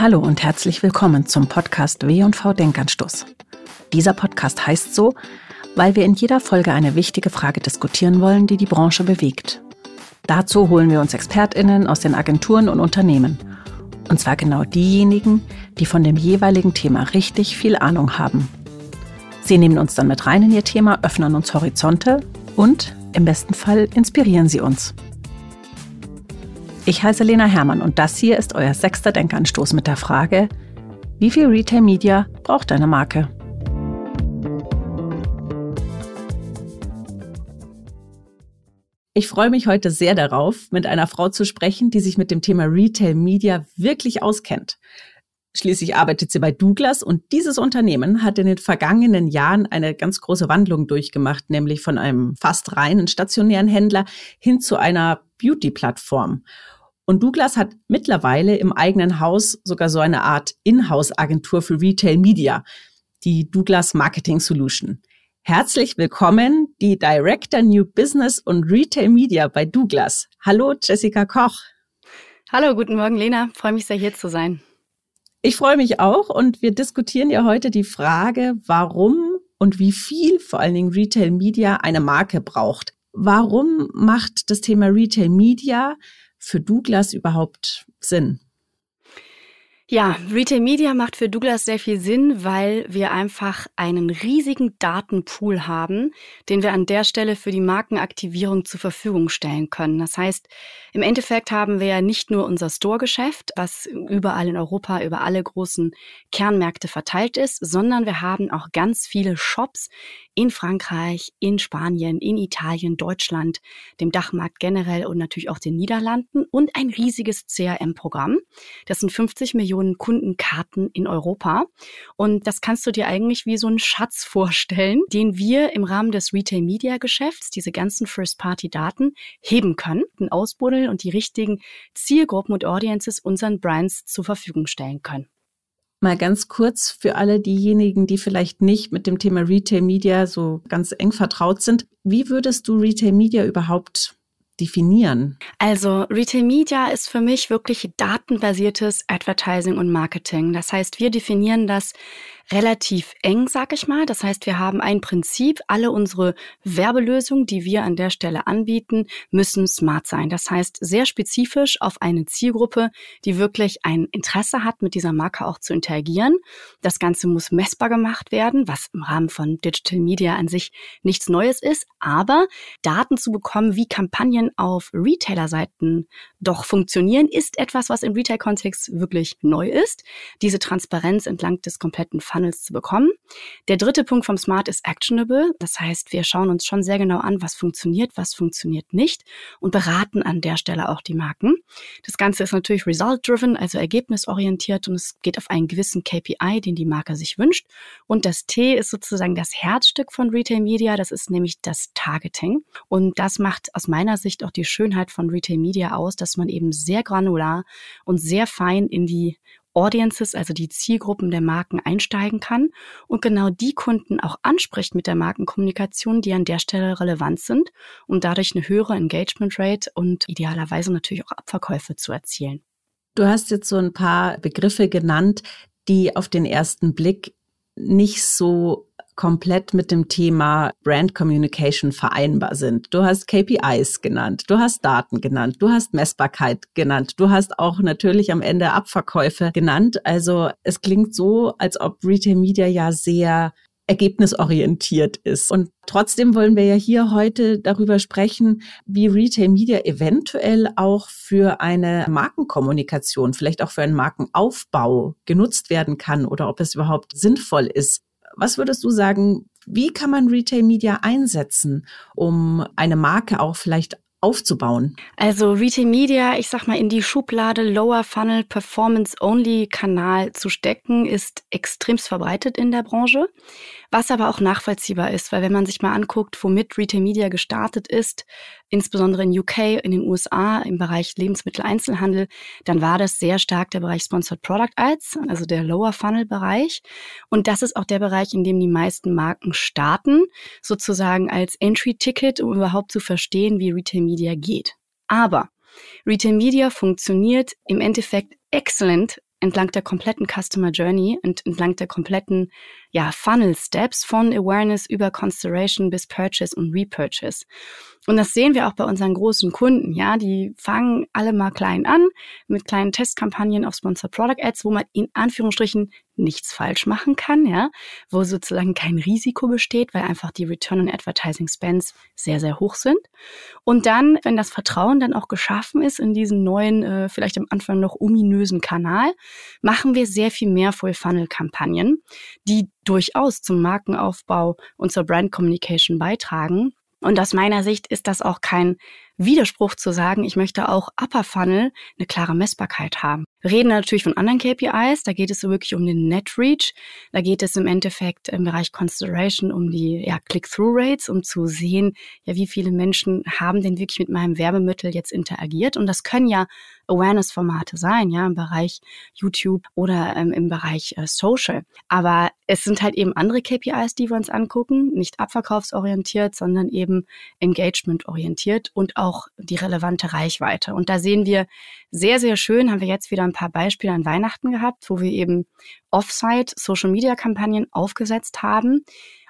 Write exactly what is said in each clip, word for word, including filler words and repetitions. Hallo und herzlich willkommen zum Podcast W und V Denkanstoß. Dieser Podcast heißt so, weil wir in jeder Folge eine wichtige Frage diskutieren wollen, die die Branche bewegt. Dazu holen wir uns ExpertInnen aus den Agenturen und Unternehmen. Und zwar genau diejenigen, die von dem jeweiligen Thema richtig viel Ahnung haben. Sie nehmen uns dann mit rein in ihr Thema, öffnen uns Horizonte und im besten Fall inspirieren sie uns. Ich heiße Lena Herrmann und das hier ist euer sechster Denkanstoß mit der Frage: Wie viel Retail Media braucht eine Marke? Ich freue mich heute sehr darauf, mit einer Frau zu sprechen, die sich mit dem Thema Retail Media wirklich auskennt. Schließlich arbeitet sie bei Douglas und dieses Unternehmen hat in den vergangenen Jahren eine ganz große Wandlung durchgemacht, nämlich von einem fast reinen stationären Händler hin zu einer Beauty-Plattform. Und Douglas hat mittlerweile im eigenen Haus sogar so eine Art Inhouse-Agentur für Retail Media, die Douglas Marketing Solutions. Herzlich willkommen, die Director New Business und Retail Media bei Douglas. Hallo, Jessica Koch. Hallo, guten Morgen, Lena. Freue mich sehr, hier zu sein. Ich freue mich auch und wir diskutieren ja heute die Frage, warum und wie viel vor allen Dingen Retail Media eine Marke braucht. Warum macht das Thema Retail Media für Douglas überhaupt Sinn? Ja, Retail Media macht für Douglas sehr viel Sinn, weil wir einfach einen riesigen Datenpool haben, den wir an der Stelle für die Markenaktivierung zur Verfügung stellen können. Das heißt, im Endeffekt haben wir ja nicht nur unser Store-Geschäft, was überall in Europa über alle großen Kernmärkte verteilt ist, sondern wir haben auch ganz viele Shops in Frankreich, in Spanien, in Italien, Deutschland, dem Dachmarkt generell und natürlich auch den Niederlanden und ein riesiges C R M-Programm. Das sind fünfzig Millionen Kundenkarten in Europa. Und das kannst du dir eigentlich wie so einen Schatz vorstellen, den wir im Rahmen des Retail-Media-Geschäfts, diese ganzen First-Party-Daten, heben können, ausbuddeln und die richtigen Zielgruppen und Audiences unseren Brands zur Verfügung stellen können. Mal ganz kurz für alle diejenigen, die vielleicht nicht mit dem Thema Retail-Media so ganz eng vertraut sind. Wie würdest du Retail-Media überhaupt definieren? Also Retail Media ist für mich wirklich datenbasiertes Advertising und Marketing. Das heißt, wir definieren das relativ eng, sag ich mal. Das heißt, wir haben ein Prinzip, alle unsere Werbelösungen, die wir an der Stelle anbieten, müssen smart sein. Das heißt, sehr spezifisch auf eine Zielgruppe, die wirklich ein Interesse hat, mit dieser Marke auch zu interagieren. Das Ganze muss messbar gemacht werden, was im Rahmen von Digital Media an sich nichts Neues ist. Aber Daten zu bekommen, wie Kampagnen auf Retailerseiten doch funktionieren, ist etwas, was im Retail-Kontext wirklich neu ist. Diese Transparenz entlang des kompletten zu bekommen. Der dritte Punkt vom Smart ist actionable. Das heißt, wir schauen uns schon sehr genau an, was funktioniert, was funktioniert nicht und beraten an der Stelle auch die Marken. Das Ganze ist natürlich result-driven, also ergebnisorientiert und es geht auf einen gewissen K P I, den die Marke sich wünscht. Und das T ist sozusagen das Herzstück von Retail Media, das ist nämlich das Targeting. Und das macht aus meiner Sicht auch die Schönheit von Retail Media aus, dass man eben sehr granular und sehr fein in die Audiences, also die Zielgruppen der Marken, einsteigen kann und genau die Kunden auch anspricht mit der Markenkommunikation, die an der Stelle relevant sind, um dadurch eine höhere Engagement Rate und idealerweise natürlich auch Abverkäufe zu erzielen. Du hast jetzt so ein paar Begriffe genannt, die auf den ersten Blick nicht so komplett mit dem Thema Brand Communication vereinbar sind. Du hast K P Is genannt, du hast Daten genannt, du hast Messbarkeit genannt, du hast auch natürlich am Ende Abverkäufe genannt. Also es klingt so, als ob Retail Media ja sehr ergebnisorientiert ist. Und trotzdem wollen wir ja hier heute darüber sprechen, wie Retail Media eventuell auch für eine Markenkommunikation, vielleicht auch für einen Markenaufbau genutzt werden kann oder ob es überhaupt sinnvoll ist. Was würdest du sagen, wie kann man Retail Media einsetzen, um eine Marke auch vielleicht aufzubauen? Also Retail Media, ich sag mal, in die Schublade Lower Funnel Performance Only Kanal zu stecken, ist extremst verbreitet in der Branche. Was aber auch nachvollziehbar ist, weil wenn man sich mal anguckt, womit Retail Media gestartet ist, insbesondere in U K, in den U S A, im Bereich Lebensmitteleinzelhandel, dann war das sehr stark der Bereich Sponsored Product Ads, also der Lower-Funnel-Bereich. Und das ist auch der Bereich, in dem die meisten Marken starten, sozusagen als Entry-Ticket, um überhaupt zu verstehen, wie Retail Media geht. Aber Retail Media funktioniert im Endeffekt exzellent entlang der kompletten Customer Journey und entlang der kompletten ja, Funnel Steps von Awareness über Consideration bis Purchase und Repurchase. Und das sehen wir auch bei unseren großen Kunden. Ja, die fangen alle mal klein an mit kleinen Testkampagnen auf Sponsored Product Ads, wo man in Anführungsstrichen nichts falsch machen kann, ja, wo sozusagen kein Risiko besteht, weil einfach die Return on Advertising Spends sehr, sehr hoch sind. Und dann, wenn das Vertrauen dann auch geschaffen ist in diesen neuen, äh, vielleicht am Anfang noch ominösen Kanal, machen wir sehr viel mehr Full-Funnel-Kampagnen, die durchaus zum Markenaufbau und zur Brand-Communication beitragen. Und aus meiner Sicht ist das auch kein Widerspruch zu sagen, ich möchte auch Upper Funnel eine klare Messbarkeit haben. Wir reden natürlich von anderen K P Is, da geht es so wirklich um den Net Reach, da geht es im Endeffekt im Bereich Consideration um die ja, Click-Through-Rates, um zu sehen, ja, wie viele Menschen haben denn wirklich mit meinem Werbemittel jetzt interagiert. Und das können ja Awareness-Formate sein, ja, im Bereich YouTube oder ähm, im Bereich äh, Social. Aber es sind halt eben andere K P Is, die wir uns angucken, nicht abverkaufsorientiert, sondern eben engagementorientiert und auch die relevante Reichweite. Und da sehen wir sehr, sehr schön, haben wir jetzt wieder ein paar Beispiele an Weihnachten gehabt, wo wir eben Offsite-Social-Media-Kampagnen aufgesetzt haben,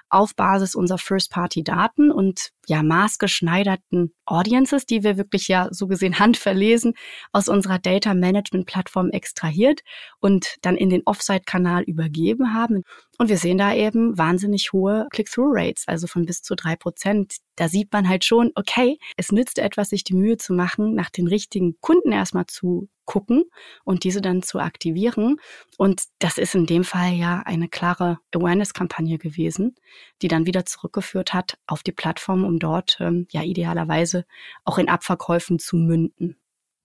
auf Basis unserer First-Party-Daten und ja maßgeschneiderten Audiences, die wir wirklich ja so gesehen handverlesen aus unserer Data-Management-Plattform extrahiert und dann in den Offsite-Kanal übergeben haben. Und wir sehen da eben wahnsinnig hohe Click-Through-Rates, also von bis zu drei Prozent. Da sieht man halt schon, okay, es nützt etwas, sich die Mühe zu machen, nach den richtigen Kunden erstmal zu gucken und diese dann zu aktivieren. Und das ist in dem Fall ja eine klare Awareness-Kampagne gewesen, die dann wieder zurückgeführt hat auf die Plattform, um dort ähm, ja idealerweise auch in Abverkäufen zu münden.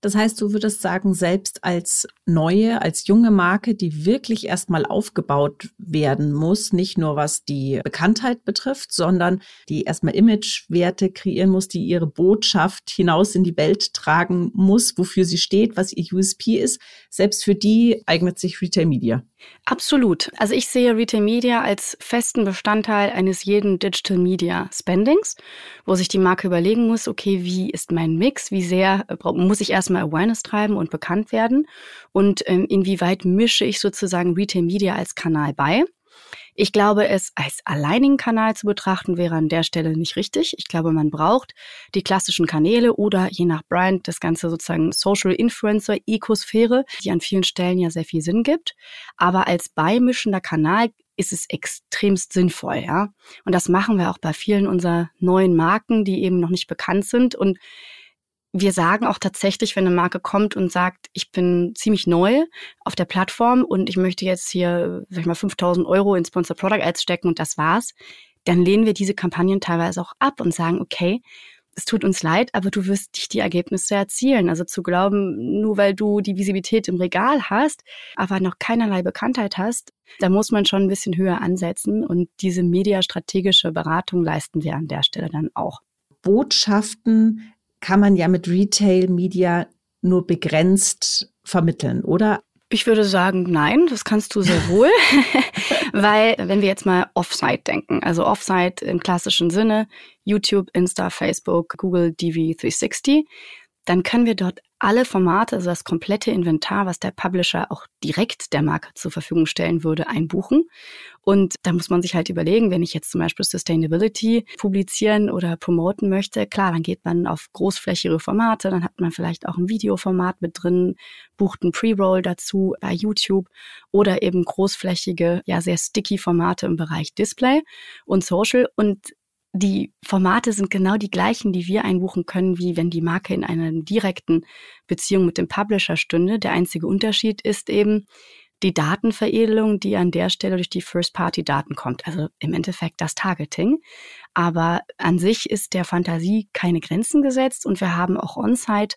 Das heißt, du würdest sagen, selbst als neue, als junge Marke, die wirklich erstmal aufgebaut werden muss, nicht nur was die Bekanntheit betrifft, sondern die erstmal Imagewerte kreieren muss, die ihre Botschaft hinaus in die Welt tragen muss, wofür sie steht, was ihr U S P ist. Selbst für die eignet sich Retail Media. Absolut. Also ich sehe Retail Media als festen Bestandteil eines jeden Digital Media Spendings, wo sich die Marke überlegen muss, okay, wie ist mein Mix, wie sehr muss ich erstmal Awareness treiben und bekannt werden und ähm, inwieweit mische ich sozusagen Retail Media als Kanal bei. Ich glaube, es als alleinigen Kanal zu betrachten, wäre an der Stelle nicht richtig. Ich glaube, man braucht die klassischen Kanäle oder je nach Brand das ganze sozusagen Social Influencer Ökosphäre, die an vielen Stellen ja sehr viel Sinn gibt. Aber als beimischender Kanal ist es extremst sinnvoll, ja. Und das machen wir auch bei vielen unserer neuen Marken, die eben noch nicht bekannt sind. Und wir sagen auch tatsächlich, wenn eine Marke kommt und sagt, ich bin ziemlich neu auf der Plattform und ich möchte jetzt hier, sag ich mal, fünftausend Euro in Sponsored Product Ads stecken und das war's, dann lehnen wir diese Kampagnen teilweise auch ab und sagen, okay, es tut uns leid, aber du wirst nicht die Ergebnisse erzielen. Also zu glauben, nur weil du die Visibilität im Regal hast, aber noch keinerlei Bekanntheit hast, da muss man schon ein bisschen höher ansetzen und diese mediastrategische Beratung leisten wir an der Stelle dann auch. Botschaften kann man ja mit Retail Media nur begrenzt vermitteln, oder? Ich würde sagen, nein, das kannst du sehr wohl, weil wenn wir jetzt mal Offsite denken, also Offsite im klassischen Sinne, YouTube, Insta, Facebook, Google, D V dreihundertsechzig, dann können wir dort alle Formate, also das komplette Inventar, was der Publisher auch direkt der Marke zur Verfügung stellen würde, einbuchen. Und da muss man sich halt überlegen, wenn ich jetzt zum Beispiel Sustainability publizieren oder promoten möchte, klar, dann geht man auf großflächige Formate, dann hat man vielleicht auch ein Videoformat mit drin, bucht einen Pre-Roll dazu bei YouTube oder eben großflächige, ja sehr sticky Formate im Bereich Display und Social. Und die Formate sind genau die gleichen, die wir einbuchen können, wie wenn die Marke in einer direkten Beziehung mit dem Publisher stünde. Der einzige Unterschied ist eben die Datenveredelung, die an der Stelle durch die First-Party-Daten kommt. Also im Endeffekt das Targeting. Aber an sich ist der Fantasie keine Grenzen gesetzt und wir haben auch on-site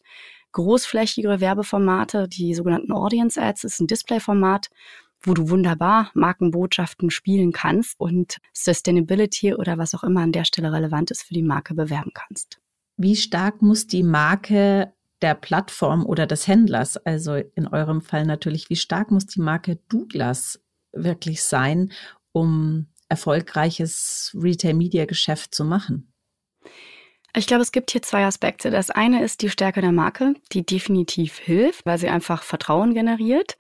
großflächigere Werbeformate, die sogenannten Audience Ads, das ist ein Display-Format, wo du wunderbar Markenbotschaften spielen kannst und Sustainability oder was auch immer an der Stelle relevant ist für die Marke bewerben kannst. Wie stark muss die Marke der Plattform oder des Händlers, also in eurem Fall natürlich, wie stark muss die Marke Douglas wirklich sein, um erfolgreiches Retail-Media-Geschäft zu machen? Ich glaube, es gibt hier zwei Aspekte. Das eine ist die Stärke der Marke, die definitiv hilft, weil sie einfach Vertrauen generiert.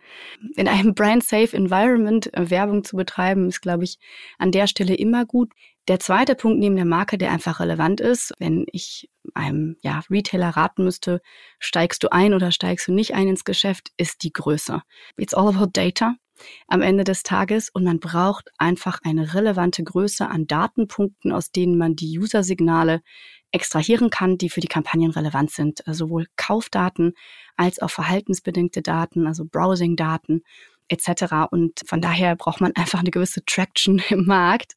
In einem brand-safe Environment Werbung zu betreiben, ist, glaube ich, an der Stelle immer gut. Der zweite Punkt neben der Marke, der einfach relevant ist, wenn ich einem ja, Retailer raten müsste, steigst du ein oder steigst du nicht ein ins Geschäft, ist die Größe. It's all about data am Ende des Tages und man braucht einfach eine relevante Größe an Datenpunkten, aus denen man die User-Signale extrahieren kann, die für die Kampagnen relevant sind. Also sowohl Kaufdaten als auch verhaltensbedingte Daten, also Browsing-Daten et cetera. Und von daher braucht man einfach eine gewisse Traction im Markt,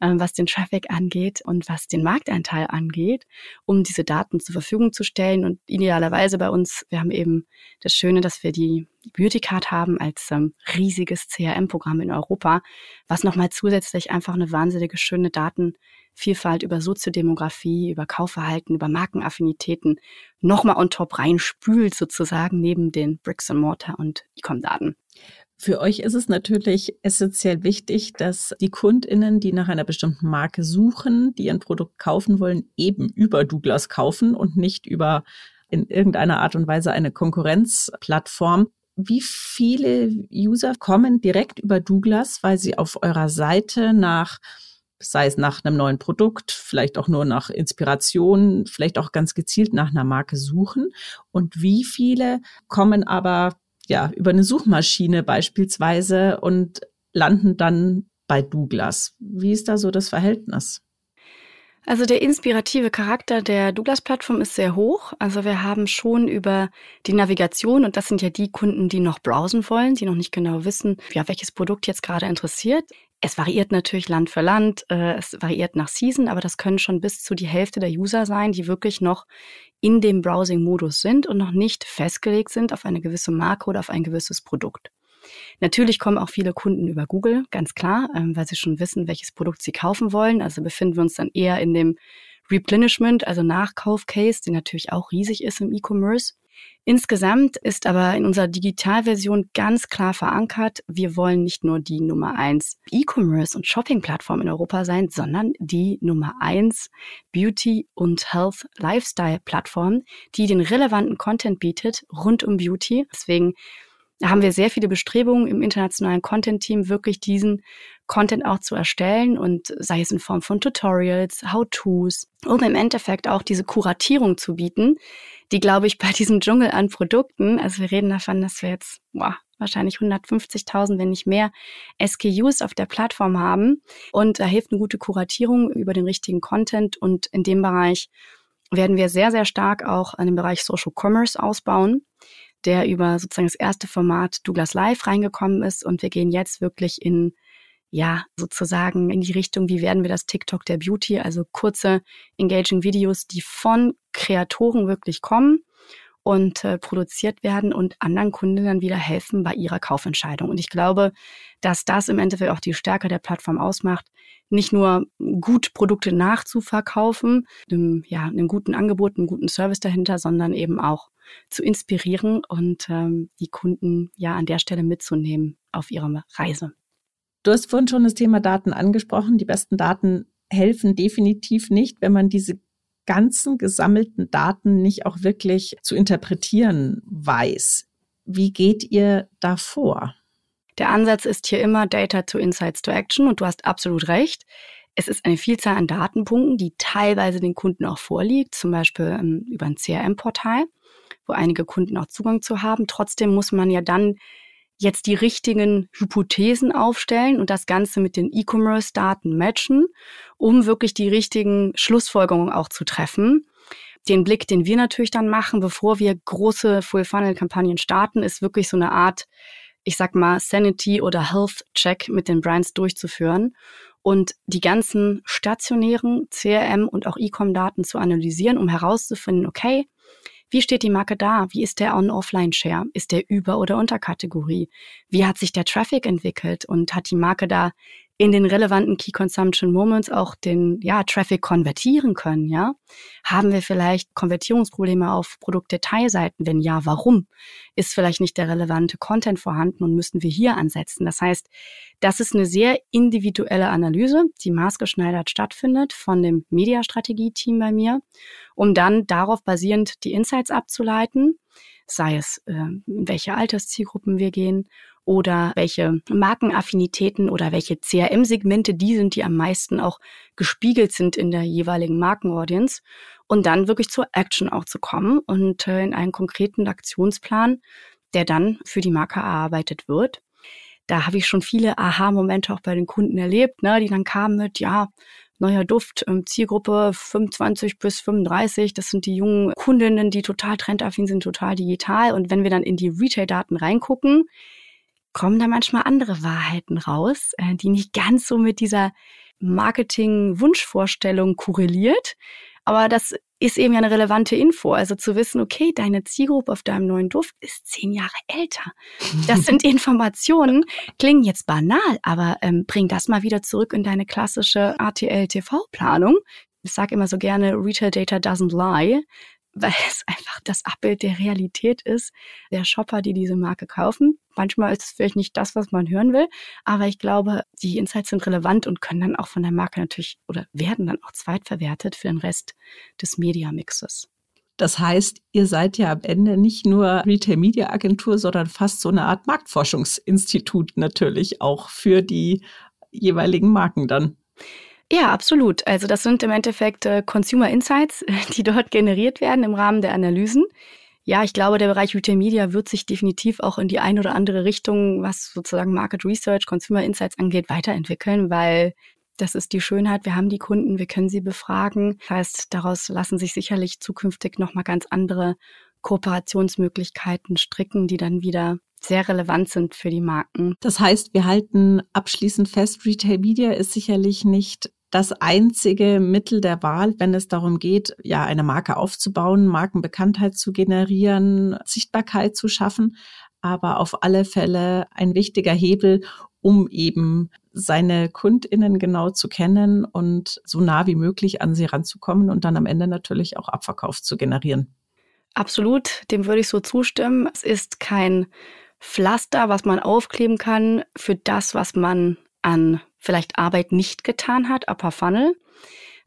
was den Traffic angeht und was den Markteinteil angeht, um diese Daten zur Verfügung zu stellen. Und idealerweise bei uns, wir haben eben das Schöne, dass wir die Beautycard haben als ähm, riesiges C R M-Programm in Europa, was nochmal zusätzlich einfach eine wahnsinnige schöne Datenvielfalt über Soziodemografie, über Kaufverhalten, über Markenaffinitäten nochmal on top reinspült sozusagen neben den Bricks and Mortar und E-Com-Daten. Für euch ist es natürlich essentiell wichtig, dass die KundInnen, die nach einer bestimmten Marke suchen, die ein Produkt kaufen wollen, eben über Douglas kaufen und nicht über in irgendeiner Art und Weise eine Konkurrenzplattform. Wie viele User kommen direkt über Douglas, weil sie auf eurer Seite nach, sei es nach einem neuen Produkt, vielleicht auch nur nach Inspiration, vielleicht auch ganz gezielt nach einer Marke suchen? Und wie viele kommen aber ja über eine Suchmaschine beispielsweise und landen dann bei Douglas? Wie ist da so das Verhältnis? Also der inspirative Charakter der Douglas-Plattform ist sehr hoch. Also wir haben schon über die Navigation, und das sind ja die Kunden, die noch browsen wollen, die noch nicht genau wissen, ja, welches Produkt jetzt gerade interessiert. Es variiert natürlich Land für Land, äh, es variiert nach Season, aber das können schon bis zu die Hälfte der User sein, die wirklich noch in dem Browsing-Modus sind und noch nicht festgelegt sind auf eine gewisse Marke oder auf ein gewisses Produkt. Natürlich kommen auch viele Kunden über Google, ganz klar, ähm, weil sie schon wissen, welches Produkt sie kaufen wollen. Also befinden wir uns dann eher in dem Replenishment, also Nachkauf-Case, der natürlich auch riesig ist im E-Commerce. Insgesamt ist aber in unserer Digitalversion ganz klar verankert, wir wollen nicht nur die Nummer eins E-Commerce- und Shopping-Plattform in Europa sein, sondern die Nummer eins Beauty- und Health-Lifestyle-Plattform, die den relevanten Content bietet rund um Beauty. Deswegen haben wir sehr viele Bestrebungen im internationalen Content-Team, wirklich diesen Content auch zu erstellen und sei es in Form von Tutorials, How-Tos, um im Endeffekt auch diese Kuratierung zu bieten, die, glaube ich, bei diesem Dschungel an Produkten, also wir reden davon, dass wir jetzt wow, wahrscheinlich hundertfünfzigtausend, wenn nicht mehr, S K Us auf der Plattform haben und da hilft eine gute Kuratierung über den richtigen Content und in dem Bereich werden wir sehr, sehr stark auch an dem Bereich Social Commerce ausbauen, der über sozusagen das erste Format Douglas Live reingekommen ist. Und wir gehen jetzt wirklich in, ja, sozusagen in die Richtung, wie werden wir das TikTok der Beauty, also kurze, engaging Videos, die von Kreatoren wirklich kommen und äh, produziert werden und anderen Kunden dann wieder helfen bei ihrer Kaufentscheidung. Und ich glaube, dass das im Endeffekt auch die Stärke der Plattform ausmacht, nicht nur gut Produkte nachzuverkaufen, einem, ja, einem guten Angebot, einem guten Service dahinter, sondern eben auch zu inspirieren und ähm, die Kunden ja an der Stelle mitzunehmen auf ihrer Reise. Du hast vorhin schon das Thema Daten angesprochen. Die besten Daten helfen definitiv nicht, wenn man diese ganzen gesammelten Daten nicht auch wirklich zu interpretieren weiß. Wie geht ihr da vor? Der Ansatz ist hier immer Data to Insights to Action und du hast absolut recht. Es ist eine Vielzahl an Datenpunkten, die teilweise den Kunden auch vorliegt, zum Beispiel um, über ein C R M-Portal, wo einige Kunden auch Zugang zu haben. Trotzdem muss man ja dann jetzt die richtigen Hypothesen aufstellen und das Ganze mit den E-Commerce-Daten matchen, um wirklich die richtigen Schlussfolgerungen auch zu treffen. Den Blick, den wir natürlich dann machen, bevor wir große Full-Funnel-Kampagnen starten, ist wirklich so eine Art, ich sag mal, Sanity- oder Health-Check mit den Brands durchzuführen und die ganzen stationären C R M- und auch E-Com-Daten zu analysieren, um herauszufinden, okay, wie steht die Marke da? Wie ist der On-Offline-Share? Ist der Über- oder Unterkategorie? Wie hat sich der Traffic entwickelt? Und hat die Marke da in den relevanten Key Consumption Moments auch den ja, Traffic konvertieren können, ja? Haben wir vielleicht Konvertierungsprobleme auf Produktdetailseiten? Wenn ja, warum? Ist vielleicht nicht der relevante Content vorhanden und müssen wir hier ansetzen? Das heißt, das ist eine sehr individuelle Analyse, die maßgeschneidert stattfindet von dem Mediastrategie-Team bei mir, um dann darauf basierend die Insights abzuleiten, sei es, in welche Alterszielgruppen wir gehen oder welche Markenaffinitäten oder welche C R M-Segmente die sind, die am meisten auch gespiegelt sind in der jeweiligen Markenaudience und dann wirklich zur Action auch zu kommen und in einen konkreten Aktionsplan, der dann für die Marke erarbeitet wird. Da habe ich schon viele Aha-Momente auch bei den Kunden erlebt, ne, die dann kamen mit, ja, neuer Duft, Zielgruppe fünfundzwanzig bis fünfunddreißig, das sind die jungen Kundinnen, die total trendaffin sind, total digital. Und wenn wir dann in die Retail-Daten reingucken, kommen da manchmal andere Wahrheiten raus, die nicht ganz so mit dieser Marketing-Wunschvorstellung korreliert. Aber das ist eben ja eine relevante Info. Also zu wissen, okay, deine Zielgruppe auf deinem neuen Duft ist zehn Jahre älter. Das sind Informationen, klingen jetzt banal, aber ähm, bring das mal wieder zurück in deine klassische R T L-T V-Planung. Ich sage immer so gerne, Retail Data doesn't lie, weil es einfach das Abbild der Realität ist, der Shopper, die diese Marke kaufen. Manchmal ist es vielleicht nicht das, was man hören will, aber ich glaube, die Insights sind relevant und können dann auch von der Marke natürlich oder werden dann auch zweitverwertet für den Rest des Media-Mixes. Das heißt, ihr seid ja am Ende nicht nur Retail-Media-Agentur, sondern fast so eine Art Marktforschungsinstitut natürlich auch für die jeweiligen Marken dann. Ja, absolut. Also das sind im Endeffekt äh, Consumer Insights, die dort generiert werden im Rahmen der Analysen. Ja, ich glaube, der Bereich Retail Media wird sich definitiv auch in die eine oder andere Richtung, was sozusagen Market Research, Consumer Insights angeht, weiterentwickeln, weil das ist die Schönheit. Wir haben die Kunden, wir können sie befragen. Das heißt, daraus lassen sich sicherlich zukünftig nochmal ganz andere Kooperationsmöglichkeiten stricken, die dann wieder sehr relevant sind für die Marken. Das heißt, wir halten abschließend fest, Retail Media ist sicherlich nicht das einzige Mittel der Wahl, wenn es darum geht, ja, eine Marke aufzubauen, Markenbekanntheit zu generieren, Sichtbarkeit zu schaffen, aber auf alle Fälle ein wichtiger Hebel, um eben seine KundInnen genau zu kennen und so nah wie möglich an sie ranzukommen und dann am Ende natürlich auch Abverkauf zu generieren. Absolut, dem würde ich so zustimmen. Es ist kein Pflaster, was man aufkleben kann für das, was man an vielleicht Arbeit nicht getan hat, Upper Funnel.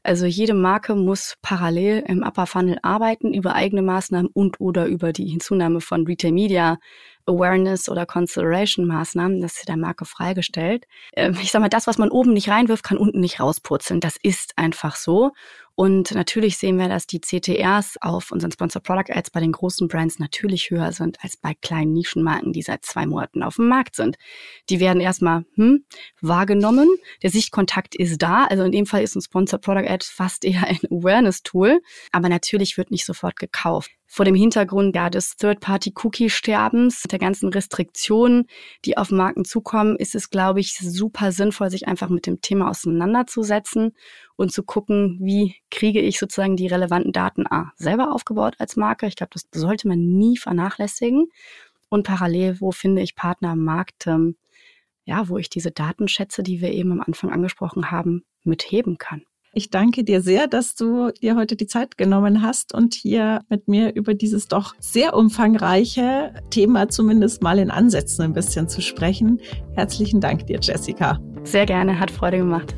Also jede Marke muss parallel im Upper Funnel arbeiten über eigene Maßnahmen und oder über die Hinzunahme von Retail Media Awareness oder Consideration Maßnahmen. Das ist der Marke freigestellt. Ich sag mal, das, was man oben nicht reinwirft, kann unten nicht rauspurzeln. Das ist einfach so. Und natürlich sehen wir, dass die C T Rs auf unseren Sponsor-Product-Ads bei den großen Brands natürlich höher sind als bei kleinen Nischenmarken, die seit zwei Monaten auf dem Markt sind. Die werden erstmal hm, wahrgenommen, der Sichtkontakt ist da, also in dem Fall ist ein Sponsor-Product-Ad fast eher ein Awareness-Tool, aber natürlich wird nicht sofort gekauft. Vor dem Hintergrund ja, des Third-Party-Cookie-Sterbens, der ganzen Restriktionen, die auf Marken zukommen, ist es, glaube ich, super sinnvoll, sich einfach mit dem Thema auseinanderzusetzen und zu gucken, wie kriege ich sozusagen die relevanten Daten A selber aufgebaut als Marke. Ich glaube, das sollte man nie vernachlässigen. Und parallel, wo finde ich Partner am Markt, ähm, ja, wo ich diese Datenschätze, die wir eben am Anfang angesprochen haben, mitheben kann. Ich danke dir sehr, dass du dir heute die Zeit genommen hast und hier mit mir über dieses doch sehr umfangreiche Thema zumindest mal in Ansätzen ein bisschen zu sprechen. Herzlichen Dank dir, Jessica. Sehr gerne, hat Freude gemacht.